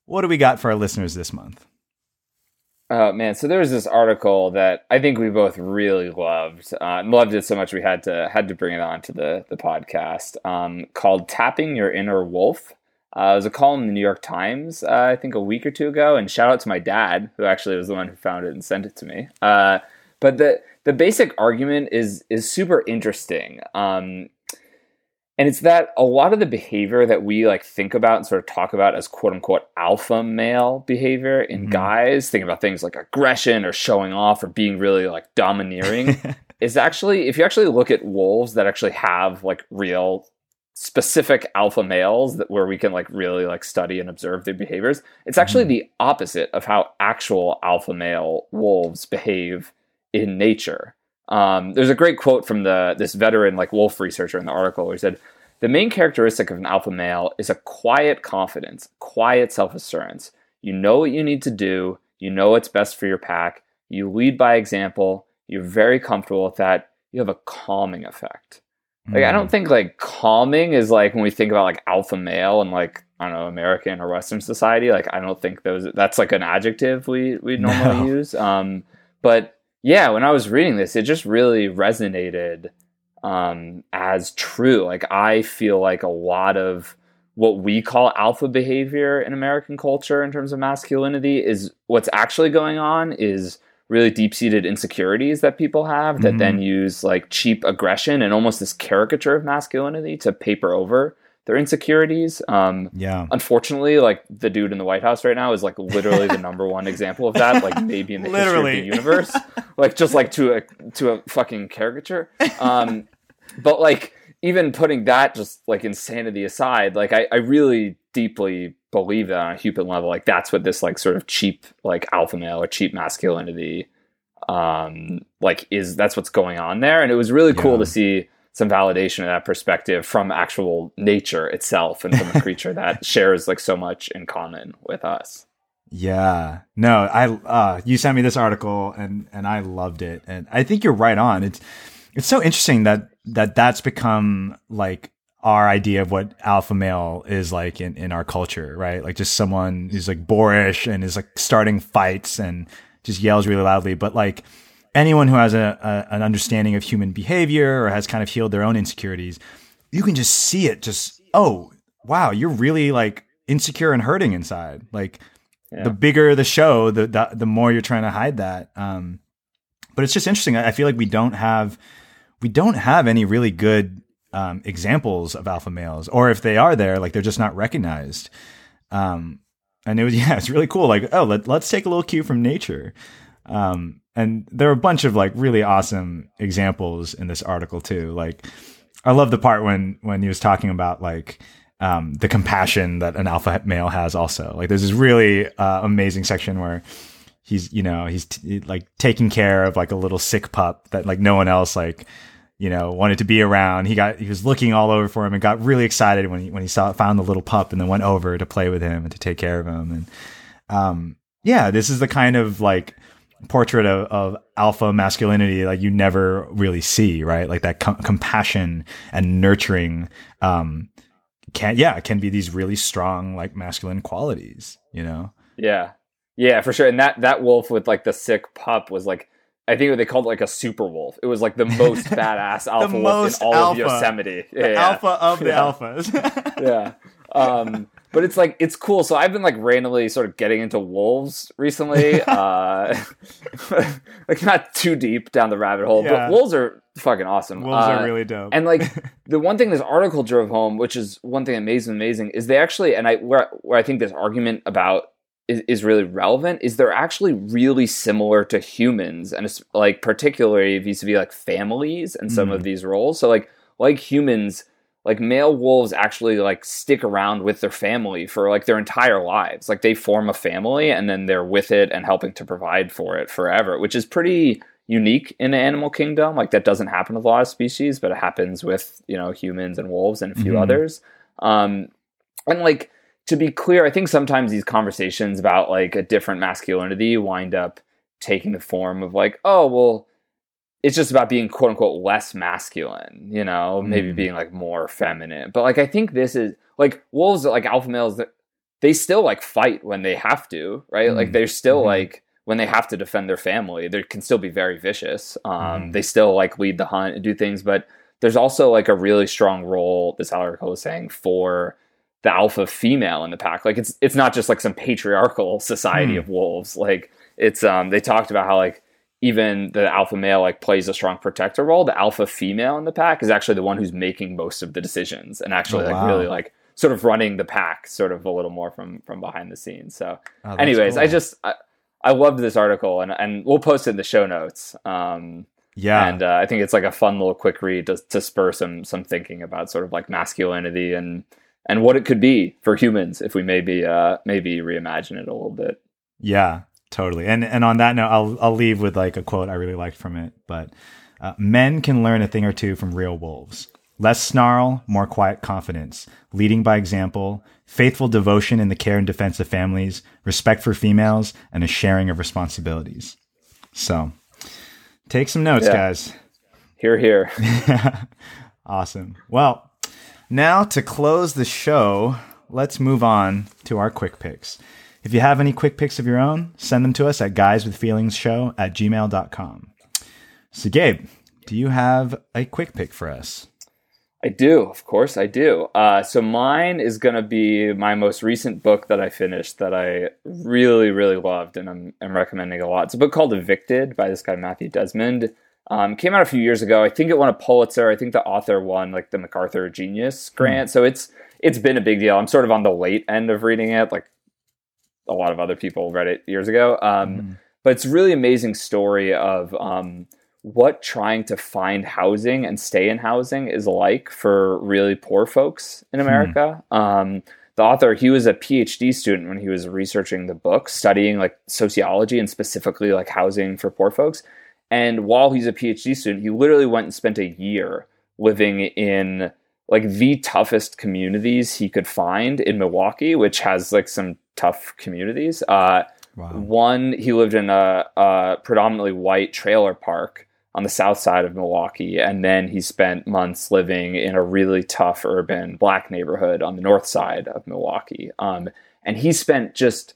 what do we got for our listeners this month? Oh, man. So there was this article that I think we both really loved. Loved it so much we had to bring it on to the podcast, called Tapping Your Inner Wolf. It was a column in the New York Times, I think a week or two ago, and shout out to my dad, who actually was the one who found it and sent it to me. But the basic argument is super interesting, and it's that a lot of the behavior that we like think about and sort of talk about as quote unquote alpha male behavior in guys, thinking about things like aggression or showing off or being really like domineering, is actually, if you actually look at wolves that actually have like real specific alpha males that where we can like really like study and observe their behaviors, it's actually the opposite of how actual alpha male wolves behave in nature. There's a great quote from this veteran like wolf researcher in the article where he said, the main characteristic of an alpha male is a quiet confidence, quiet self-assurance. You know what you need to do. You know what's best for your pack. You lead by example. You're very comfortable with that. You have a calming effect. Like, I don't think like calming is like when we think about like alpha male and like, I don't know, American or Western society. Like, I don't think that's like an adjective we normally use. But yeah, when I was reading this, it just really resonated as true. Like, I feel like a lot of what we call alpha behavior in American culture in terms of masculinity is what's actually going on is really deep-seated insecurities that people have that then use like cheap aggression and almost this caricature of masculinity to paper over their insecurities. Unfortunately, like the dude in the White House right now is like literally the number one example of that, like maybe in the history of the universe, like just like to a fucking caricature. But like even putting that just like insanity aside, like I really deeply believe that on a human level, like that's what this like sort of cheap like alpha male or cheap masculinity like is, that's what's going on there. And it was really cool to see some validation of that perspective from actual nature itself and from a creature that shares like so much in common with us. Yeah, no, I you sent me this article and I loved it, and I think you're right on. It's so interesting that's become like our idea of what alpha male is like in our culture, right? Like just someone who's like boorish and is like starting fights and just yells really loudly. But like anyone who has an understanding of human behavior or has kind of healed their own insecurities, you can just see it just, oh, wow, you're really like insecure and hurting inside. Like the bigger the show, the more you're trying to hide that. But it's just interesting. I feel like we don't have any really good examples of alpha males, or if they are there, like they're just not recognized. And it was, it's really cool. Like, oh, let's take a little cue from nature. And there are a bunch of like really awesome examples in this article too. Like, I love the part when he was talking about like, the compassion that an alpha male has also. Like, there's this really amazing section where he's taking care of like a little sick pup that like no one else like, you know, wanted to be around. He was looking all over for him and got really excited when he found the little pup and then went over to play with him and to take care of him. And this is the kind of like portrait of alpha masculinity like you never really see, right? Like that compassion and nurturing can be these really strong like masculine qualities, you know? Yeah. Yeah, for sure. And that wolf with like the sick pup was like, I think they called it like a super wolf. It was like the most badass alpha wolf in all of Yosemite. Yeah, alpha of the alphas. Yeah. But it's like, it's cool. So I've been like randomly sort of getting into wolves recently. Like not too deep down the rabbit hole, but wolves are fucking awesome. Wolves are really dope. And like the one thing this article drove home, which is one thing amazing is they actually, and where I think this argument about is really relevant, is they're actually really similar to humans, and it's like particularly vis-a-vis like families and some of these roles. So like humans, like male wolves actually like stick around with their family for like their entire lives. Like they form a family and then they're with it and helping to provide for it forever, which is pretty unique in the animal kingdom. Like that doesn't happen with a lot of species, but it happens with, you know, humans and wolves and a few others. And like, to be clear, I think sometimes these conversations about like a different masculinity wind up taking the form of like, oh, well, it's just about being quote unquote less masculine, you know, maybe being like more feminine. But like, I think this is like wolves are like alpha males that they still like fight when they have to, right? Like they're still like when they have to defend their family, they can still be very vicious. They still like lead the hunt and do things, but there's also like a really strong role, this article is saying, for the alpha female in the pack. Like it's not just like some patriarchal society of wolves. Like it's, they talked about how like even the alpha male like plays a strong protector role. The alpha female in the pack is actually the one who's making most of the decisions and actually really like sort of running the pack sort of a little more from behind the scenes. So anyways, cool. I loved this article and we'll post it in the show notes. And I think it's like a fun little quick read to spur some thinking about sort of like masculinity and what it could be for humans if we maybe reimagine it a little bit. Yeah, totally. And on that note, I'll leave with like a quote I really liked from it. But men can learn a thing or two from real wolves. Less snarl, more quiet confidence, leading by example, faithful devotion in the care and defense of families, respect for females, and a sharing of responsibilities. So take some notes, guys. Hear, hear. Awesome. Well, now, to close the show, let's move on to our quick picks. If you have any quick picks of your own, send them to us at guyswithfeelingsshow@gmail.com. So, Gabe, do you have a quick pick for us? I do. Of course, I do. So mine is going to be my most recent book that I finished that I really, really loved and I'm recommending a lot. It's a book called Evicted by this guy, Matthew Desmond. Came out a few years ago. I think it won a Pulitzer. I think the author won like the MacArthur Genius Grant. So it's been a big deal. I'm sort of on the late end of reading it. Like a lot of other people read it years ago. But it's a really amazing story of what trying to find housing and stay in housing is like for really poor folks in America. The author, he was a PhD student when he was researching the book, studying like sociology and specifically like housing for poor folks. And while he's a PhD student, he literally went and spent a year living in like the toughest communities he could find in Milwaukee, which has like some tough communities. One, he lived in a predominantly white trailer park on the south side of Milwaukee. And then he spent months living in a really tough urban black neighborhood on the north side of Milwaukee. And he spent just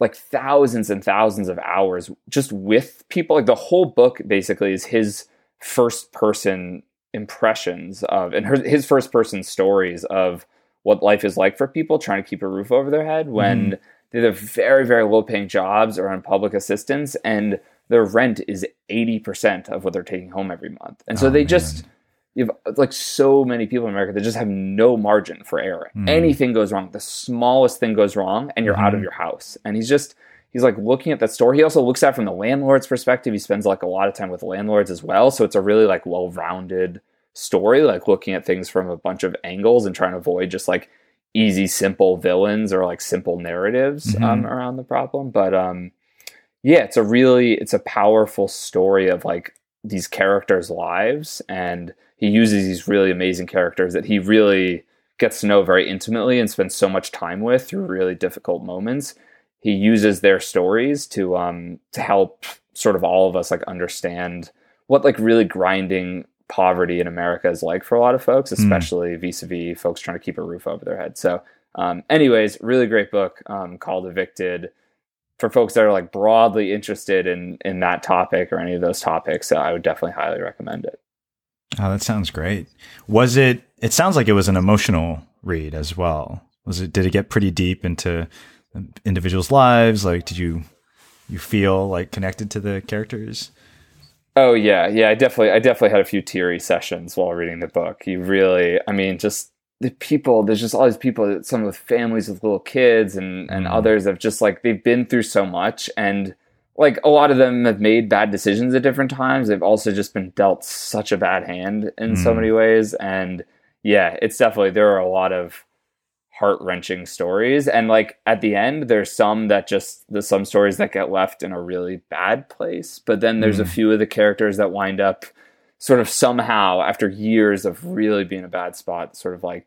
like thousands and thousands of hours just with people. Like the whole book basically is his first person impressions of, and his first person stories of what life is like for people trying to keep a roof over their head when they're very, very low paying jobs or on public assistance and their rent is 80% of what they're taking home every month. And so you have like so many people in America that just have no margin for error. Anything goes wrong. The smallest thing goes wrong and you're out of your house. And he's just, he's like looking at that store. He also looks at it from the landlord's perspective. He spends like a lot of time with landlords as well. So it's a really like well-rounded story, like looking at things from a bunch of angles and trying to avoid just like easy, simple villains or like simple narratives around the problem. But yeah, it's a really, it's a powerful story of like these characters' lives. And he uses these really amazing characters that he really gets to know very intimately and spends so much time with through really difficult moments. He uses their stories to help sort of all of us like understand what like really grinding poverty in America is like for a lot of folks, especially vis-a-vis folks trying to keep a roof over their head. So anyways, really great book called Evicted for folks that are like broadly interested in that topic or any of those topics. So I would definitely highly recommend it. Oh, that sounds great. Was it, it sounds like it was an emotional read as well. Was it, did it get pretty deep into individuals' lives? Like, did you feel like connected to the characters? Oh yeah. Yeah, I definitely had a few teary sessions while reading the book. You really, I mean, just the people, there's just all these people, some with families with little kids and others have just like, they've been through so much, and like a lot of them have made bad decisions at different times. They've also just been dealt such a bad hand in so many ways. And yeah, it's definitely, there are a lot of heart-wrenching stories. And like at the end, there's some that just, there's some stories that get left in a really bad place. But then there's a few of the characters that wind up sort of somehow after years of really being in a bad spot, sort of like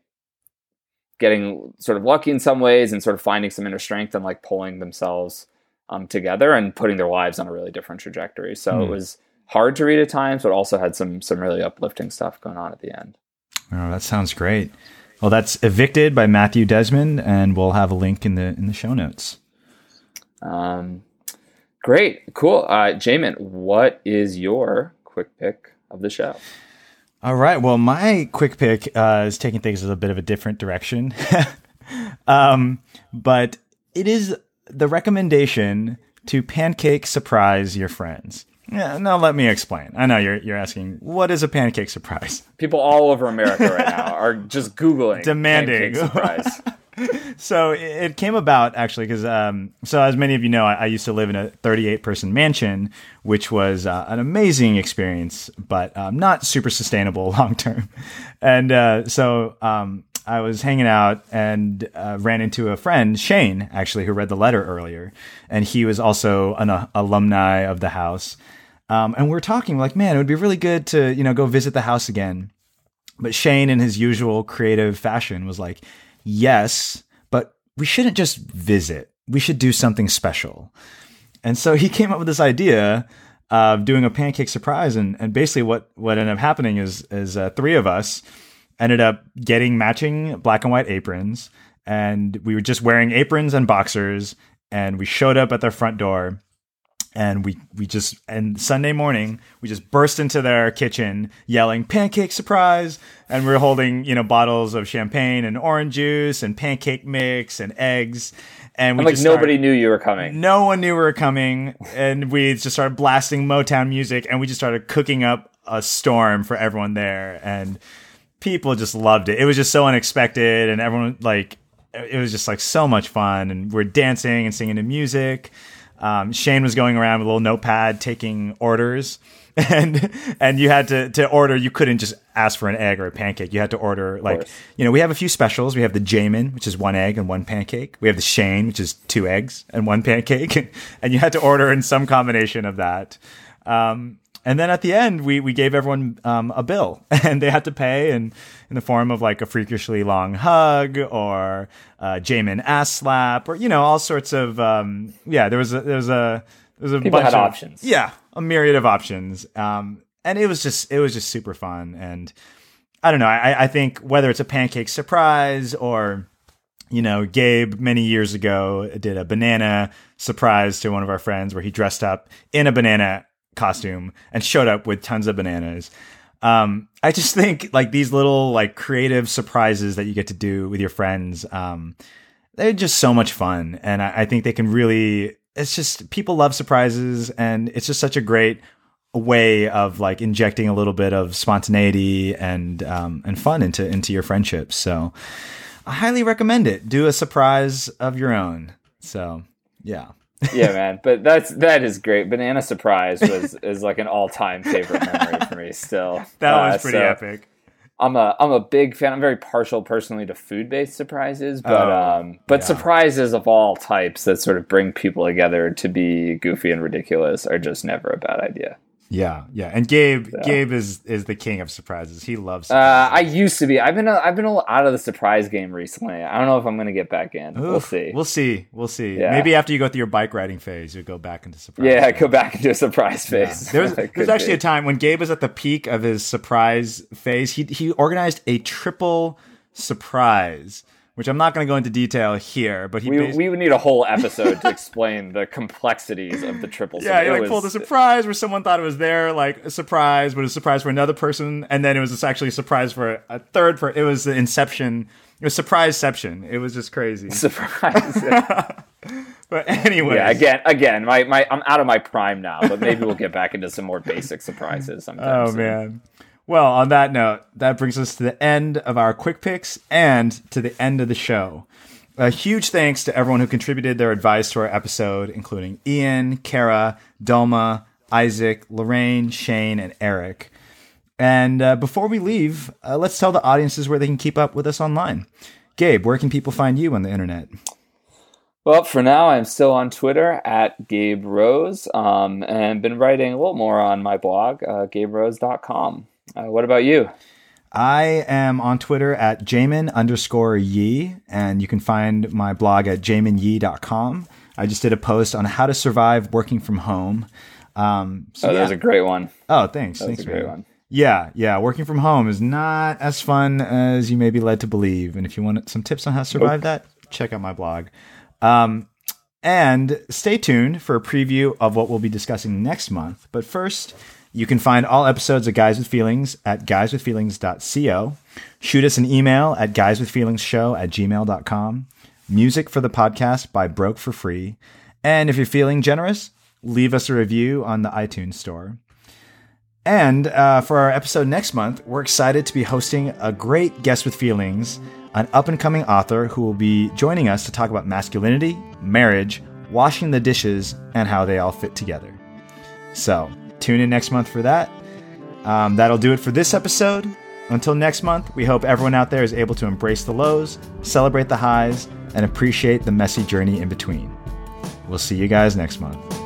getting sort of lucky in some ways and sort of finding some inner strength and like pulling themselves together and putting their lives on a really different trajectory. So it was hard to read at times, but also had some really uplifting stuff going on at the end. Oh, that sounds great. Well, that's Evicted by Matthew Desmond, and we'll have a link in the show notes. Great, cool. Jamin, what is your quick pick of the show? All right. Well, my quick pick is taking things in a bit of a different direction, but it is the recommendation to pancake surprise your friends. Yeah, now let me explain. I know you're asking, what is a pancake surprise? People all over America right now are just Googling demanding pancake surprise. So it came about actually because, so as many of you know, I used to live in a 38-person mansion, which was an amazing experience, but not super sustainable long term. And so I was hanging out and ran into a friend, Shane, actually, who read the letter earlier. And he was also an alumni of the house. And we're talking like, man, it would be really good to, you know, go visit the house again. But Shane, in his usual creative fashion, was like, yes, but we shouldn't just visit. We should do something special. And so he came up with this idea of doing a pancake surprise. And basically what ended up happening is three of us ended up getting matching black and white aprons, and we were just wearing aprons and boxers, and we showed up at their front door, and we just Sunday morning, we just burst into their kitchen yelling pancake surprise. And we're holding, you know, bottles of champagne and orange juice and pancake mix and eggs. And we just nobody knew you were coming. No one knew we were coming. And we just started blasting Motown music, and we just started cooking up a storm for everyone there. And people just loved it. It was just so unexpected, and everyone, like, it was just like so much fun, and we're dancing and singing to music. Shane was going around with a little notepad taking orders, and you had to order. You couldn't just ask for an egg or a pancake. You had to order, like, you know, we have a few specials. We have the Jamin, which is one egg and one pancake. We have the Shane, which is two eggs and one pancake. And you had to order in some combination of that. And then at the end, we gave everyone a bill, and they had to pay in the form of like a freakishly long hug or Jamin ass slap, or, you know, all sorts of there was a people had options, a myriad of options, and it was just super fun. And I don't know, I think whether it's a pancake surprise or, you know, Gabe many years ago did a banana surprise to one of our friends where he dressed up in a banana costume and showed up with tons of bananas. I just think like these little like creative surprises that you get to do with your friends, they're just so much fun. And I think they can really, it's just, people love surprises, and it's just such a great way of like injecting a little bit of spontaneity and fun into your friendships. So I highly recommend it. Do a surprise of your own. So yeah. Yeah, man. But that is great. Banana Surprise is like an all-time favorite memory for me still. That was pretty epic. I'm a big fan. I'm very partial personally to food-based surprises, but surprises of all types that sort of bring people together to be goofy and ridiculous are just never a bad idea. Yeah. And Gabe is the king of surprises. He loves surprises. I used to be. I've been a little out of the surprise game recently. I don't know if I'm going to get back in. Oof, we'll see. Yeah. Maybe after you go through your bike riding phase, you'll go back into surprise. Yeah, go back into a surprise phase. Yeah. There's actually a time when Gabe was at the peak of his surprise phase. He organized a triple surprise, which I'm not going to go into detail here, but we would need a whole episode to explain the complexities of the triple. Yeah, you pulled a surprise where someone thought it was there, like a surprise, but a surprise for another person, and then it was actually a surprise for a third person. It was the Inception. It was surprise-ception. It was just crazy. Surprise. Yeah. But anyway, yeah. Again, I'm out of my prime now, but maybe we'll get back into some more basic surprises sometime. Oh man. Well, on that note, that brings us to the end of our quick picks and to the end of the show. A huge thanks to everyone who contributed their advice to our episode, including Ian, Kara, Delma, Isaac, Lorraine, Shane, and Eric. And before we leave, let's tell the audiences where they can keep up with us online. Gabe, where can people find you on the internet? Well, for now, I'm still on Twitter at Gabe Rose, and been writing a little more on my blog, GabeRose.com. What about you? I am on Twitter at Jamin_Yee, and you can find my blog at jaminyee.com. I just did a post on how to survive working from home. That was a great one. Oh, thanks. That was a great one. Yeah. Working from home is not as fun as you may be led to believe. And if you want some tips on how to survive that, check out my blog. And stay tuned for a preview of what we'll be discussing next month. But first, you can find all episodes of Guys with Feelings at guyswithfeelings.co. Shoot us an email at guyswithfeelingsshow@gmail.com. Music for the podcast by Broke for Free. And if you're feeling generous, leave us a review on the iTunes store. And for our episode next month, we're excited to be hosting a great guest with feelings, an up-and-coming author who will be joining us to talk about masculinity, marriage, washing the dishes, and how they all fit together. So tune in next month for that. That'll do it for this episode. Until next month, we hope everyone out there is able to embrace the lows, celebrate the highs, and appreciate the messy journey in between. We'll see you guys next month.